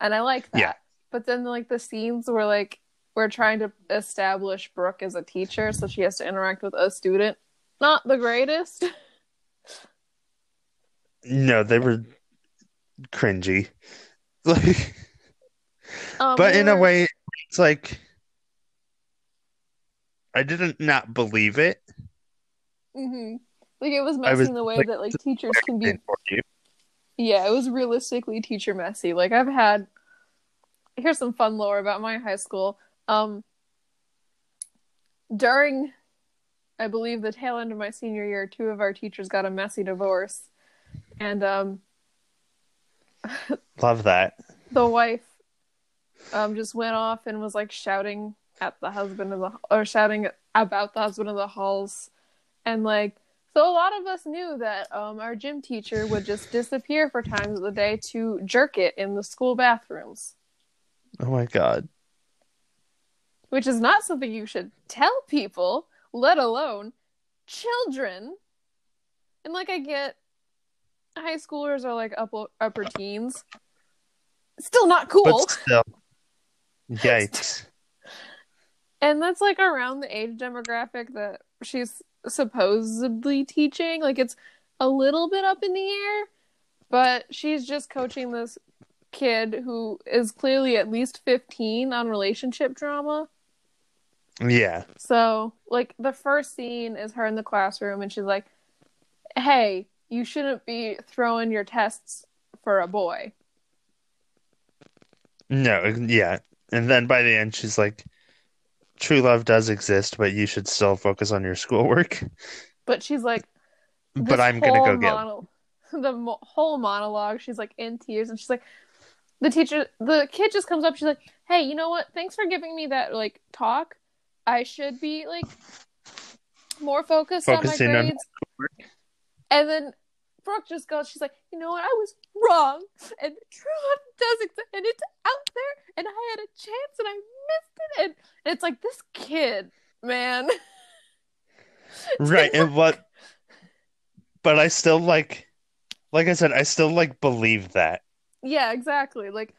And I like that. Yeah. But then, like, the scenes where, like, we're trying to establish Brooke as a teacher, so she has to interact with a student. Not the greatest. No, they were cringy. Like, um, but in a way, it's like I didn't not believe it. Mm-hmm. Like it was messy in the way like, that like teachers can be. Yeah, it was realistically teacher messy. Like I've had. Here's some fun lore about my high school. Um, during, I believe, the tail end of my senior year, two of our teachers got a messy divorce, and um, love that the wife um just went off and was like shouting at the husband of the or shouting about the husband of the halls, and like so a lot of us knew that um our gym teacher would just disappear for times of the day to jerk it in the school bathrooms. Oh my god. Which is not something you should tell people, let alone children. And like I get high schoolers are like upper, upper teens. Still not cool. But still. Yikes. And that's like around the age demographic that she's supposedly teaching. Like it's a little bit up in the air, but she's just coaching this kid who is clearly at least fifteen on relationship drama. Yeah. So, like, the first scene is her in the classroom and she's like, hey, you shouldn't be throwing your tests for a boy. No, yeah. And then by the end, she's like, true love does exist, but you should still focus on your schoolwork. But she's like, but I'm going to go mono- get the mo- whole monologue. She's like in tears and she's like, the teacher, the kid just comes up. She's like, hey, you know what? Thanks for giving me that like talk. I should be like more focused Focusing on my grades. On- And then Brooke just goes, she's like, you know what, I was wrong, and true love does exist, and it's out there, and I had a chance, and I missed it, and, and it's like, this kid, man. Right, and what, but I still, like, like I said, I still, like, believe that. Yeah, exactly, like,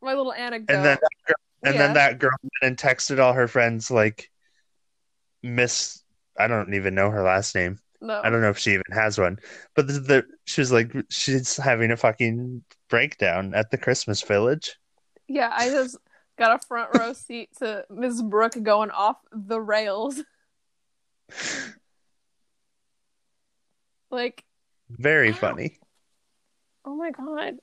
my little anecdote. And then that girl, and yeah. then that girl went and texted all her friends, like, Miss, I don't even know her last name. No. I don't know if she even has one, but the, the, she was like, she's having a fucking breakdown at the Christmas Village. Yeah, I just got a front row seat to Miss Brooke going off the rails. Like, very wow. funny. Oh my god.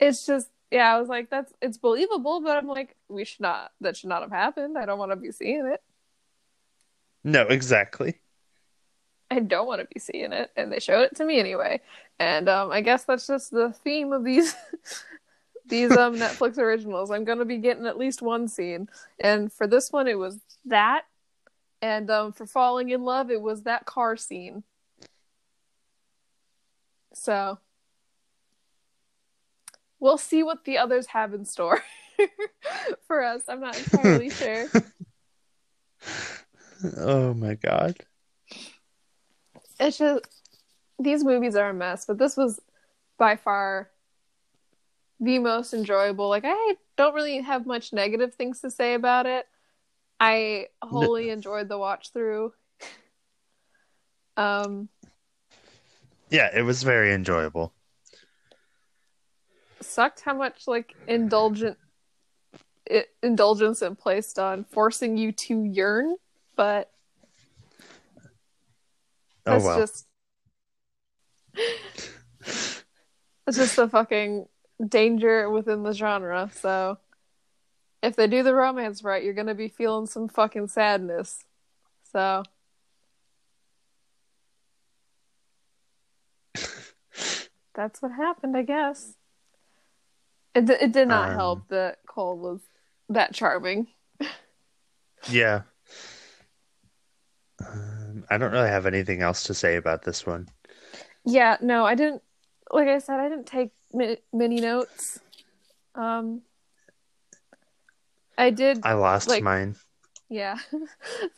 It's just, yeah, I was like, that's, it's believable, but I'm like, we should not, that should not have happened. I don't want to be seeing it. No, exactly. I don't want to be seeing it, and they showed it to me anyway. And um, I guess that's just the theme of these these um, Netflix originals. I'm going to be getting at least one scene. And for this one, it was that. And um, for Falling in Love, it was that car scene. So, we'll see what the others have in store for us. I'm not entirely sure. Oh my god. It's just, these movies are a mess, but this was by far the most enjoyable. Like, I don't really have much negative things to say about it. I wholly no. enjoyed the watch through. um, Yeah, it was very enjoyable. Sucked how much, like, indulgent it, indulgence it placed on forcing you to yearn. But that's oh, wow. just it's just the fucking danger within the genre. So if they do the romance right, you're gonna be feeling some fucking sadness. So that's what happened, I guess. It d- it did not um, help that Cole was that charming. Yeah. Um, I don't really have anything else to say about this one. Yeah, no, I didn't. Like I said, I didn't take mi- many notes. Um, I did. I lost like, mine. Yeah,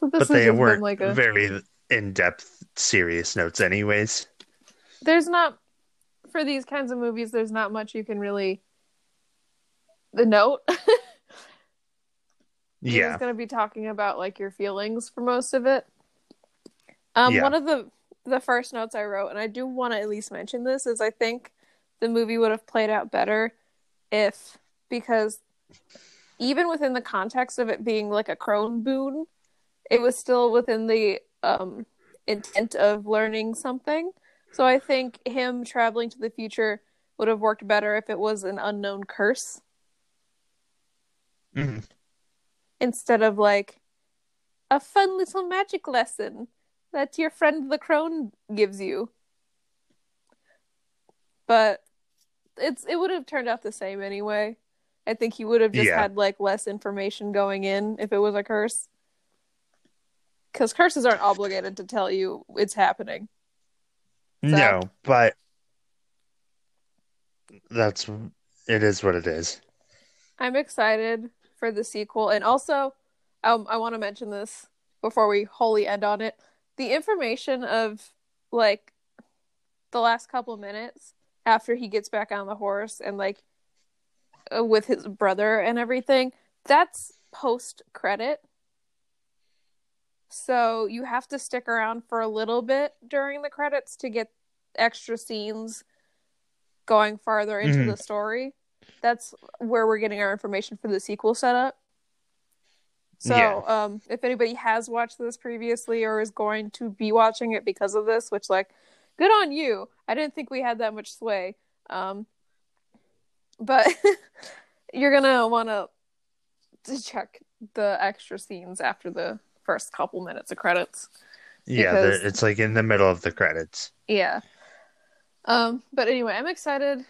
so this but they weren't like a... very in-depth, serious notes, anyways. There's not for these kinds of movies. There's not much you can really the note. Yeah. He's going to be talking about, like, your feelings for most of it. Um, yeah. One of the, the first notes I wrote, and I do want to at least mention this, is I think the movie would have played out better if, because even within the context of it being, like, a crone boon, it was still within the um, intent of learning something. So I think him traveling to the future would have worked better if it was an unknown curse. Mm-hmm. Instead of, like, a fun little magic lesson that your friend the crone gives you. But it's it would have turned out the same anyway. I think he would have just yeah. had, like, less information going in if it was a curse. Because curses aren't obligated to tell you it's happening. So. No, but that's it is what it is. I'm excited for the sequel. And also, um, I want to mention this before we wholly end on it. The information of, like, the last couple minutes after he gets back on the horse and, like, uh, with his brother and everything, that's post-credit. So you have to stick around for a little bit during the credits to get extra scenes going farther into mm-hmm. the story. That's where we're getting our information for the sequel setup. So yeah. um, if anybody has watched this previously or is going to be watching it because of this, which, like, good on you. I didn't think we had that much sway. Um, but you're going to want to check the extra scenes after the first couple minutes of credits. Yeah, because... it's like in the middle of the credits. Yeah. Um, but anyway, I'm excited.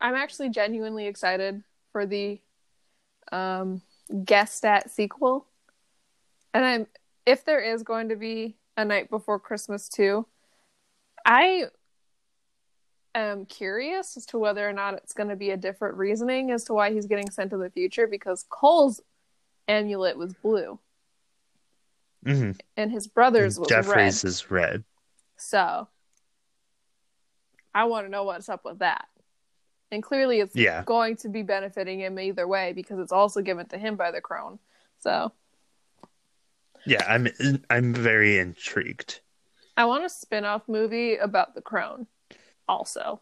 I'm actually genuinely excited for the um, guest at sequel. And I'm if there is going to be A Night Before Christmas two, I am curious as to whether or not it's going to be a different reasoning as to why he's getting sent to the future, because Cole's amulet was blue. Mm-hmm. And his brother's and was Jeffrey's red. Jeffrey's is red. So, I want to know what's up with that. And clearly it's yeah. going to be benefiting him either way, because it's also given to him by the crone. So yeah, I'm I'm very intrigued. I want a spin-off movie about the crone also.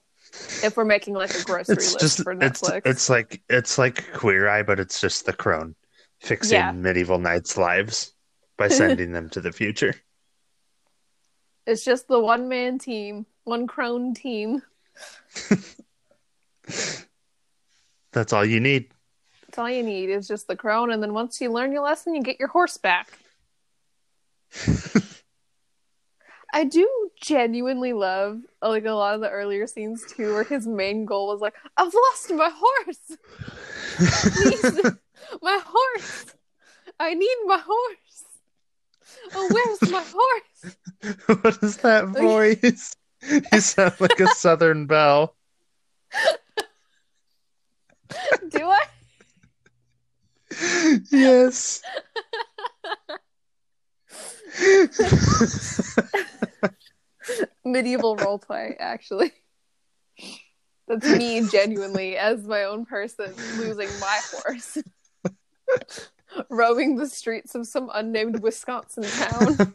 If we're making, like, a grocery list just, for Netflix. It's, it's like it's like Queer Eye, but it's just the crone fixing yeah. medieval knights' lives by sending them to the future. It's just the one man team, one crone team. That's all you need. That's all you need is just the crone, and then once you learn your lesson, you get your horse back. I do genuinely love, like, a lot of the earlier scenes too, where his main goal was like, "I've lost my horse, please, my horse. I need my horse. Oh, where's my horse?" What is that voice? You sound like a Southern Belle. Do I? Yes. Medieval roleplay, actually. That's me genuinely, as my own person, losing my horse. Roaming the streets of some unnamed Wisconsin town.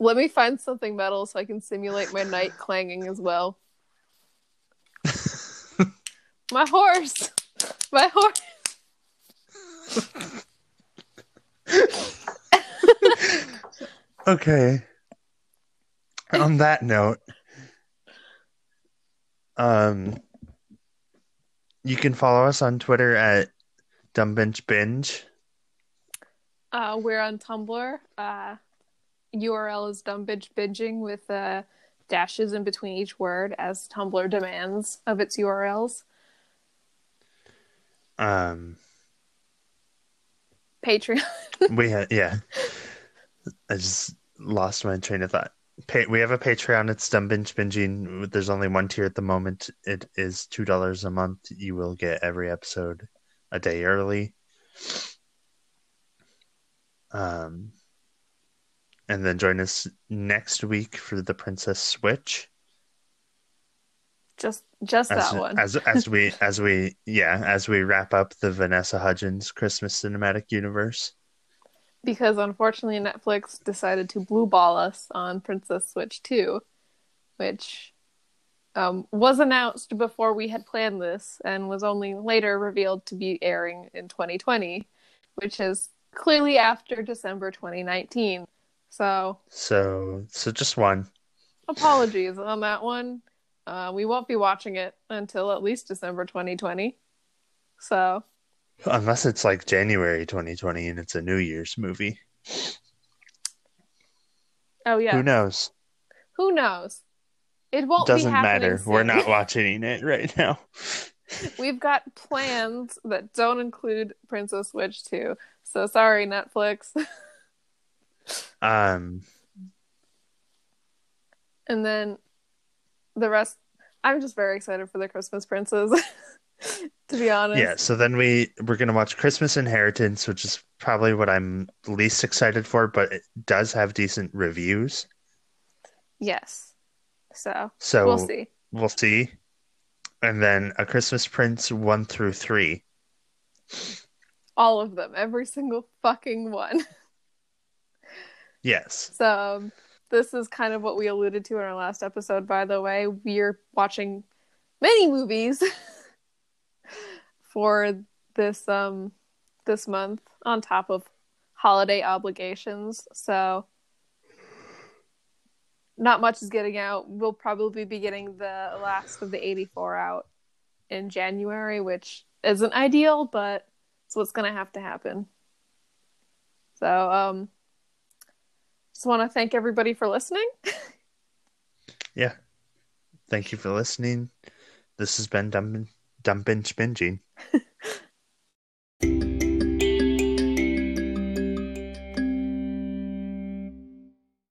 Let me find something metal so I can simulate my knight clanging as well. My horse! My horse! Okay. On that note, um, you can follow us on Twitter at Dumb Binge Binge. Uh, we're on Tumblr. Uh, U R L is Dumb Binge Binging with uh, dashes in between each word, as Tumblr demands of its U R Ls. Um, Patreon. we ha- yeah. I just lost my train of thought. Pa- we have a Patreon. It's Dumb Binge Binging. There's only one tier at the moment. It is two dollars a month. You will get every episode a day early. Um, and then join us next week for the Princess Switch. Just just as, that one. as as we as we yeah, as we wrap up the Vanessa Hudgens Christmas cinematic universe. Because unfortunately Netflix decided to blue ball us on Princess Switch two, which um, was announced before we had planned this and was only later revealed to be airing in twenty twenty, which is clearly after December twenty nineteen. So So so just one. Apologies on that one. Uh, we won't be watching it until at least December twenty twenty. So, unless it's like January twenty twenty and it's a New Year's movie. Oh yeah. Who knows? Who knows? It won't Doesn't be happening matter. Soon. We're not watching it right now. We've got plans that don't include Princess Switch two. So sorry, Netflix. um And then the rest, I'm just very excited for the Christmas Princes, to be honest. Yeah, so then we, we're going to watch Christmas Inheritance, which is probably what I'm least excited for, but it does have decent reviews. Yes. So, so we'll see. We'll see. And then A Christmas Prince one through three. All of them. Every single fucking one. Yes. So... This is kind of what we alluded to in our last episode, by the way. We're watching many movies for this um this month on top of holiday obligations. So not much is getting out. We'll probably be getting the last of the eighty-four out in January, which isn't ideal, but it's what's going to have to happen. So, um... just want to thank everybody for listening. Yeah. Thank you for listening. This has been Dumb, Dumb Binge Binging.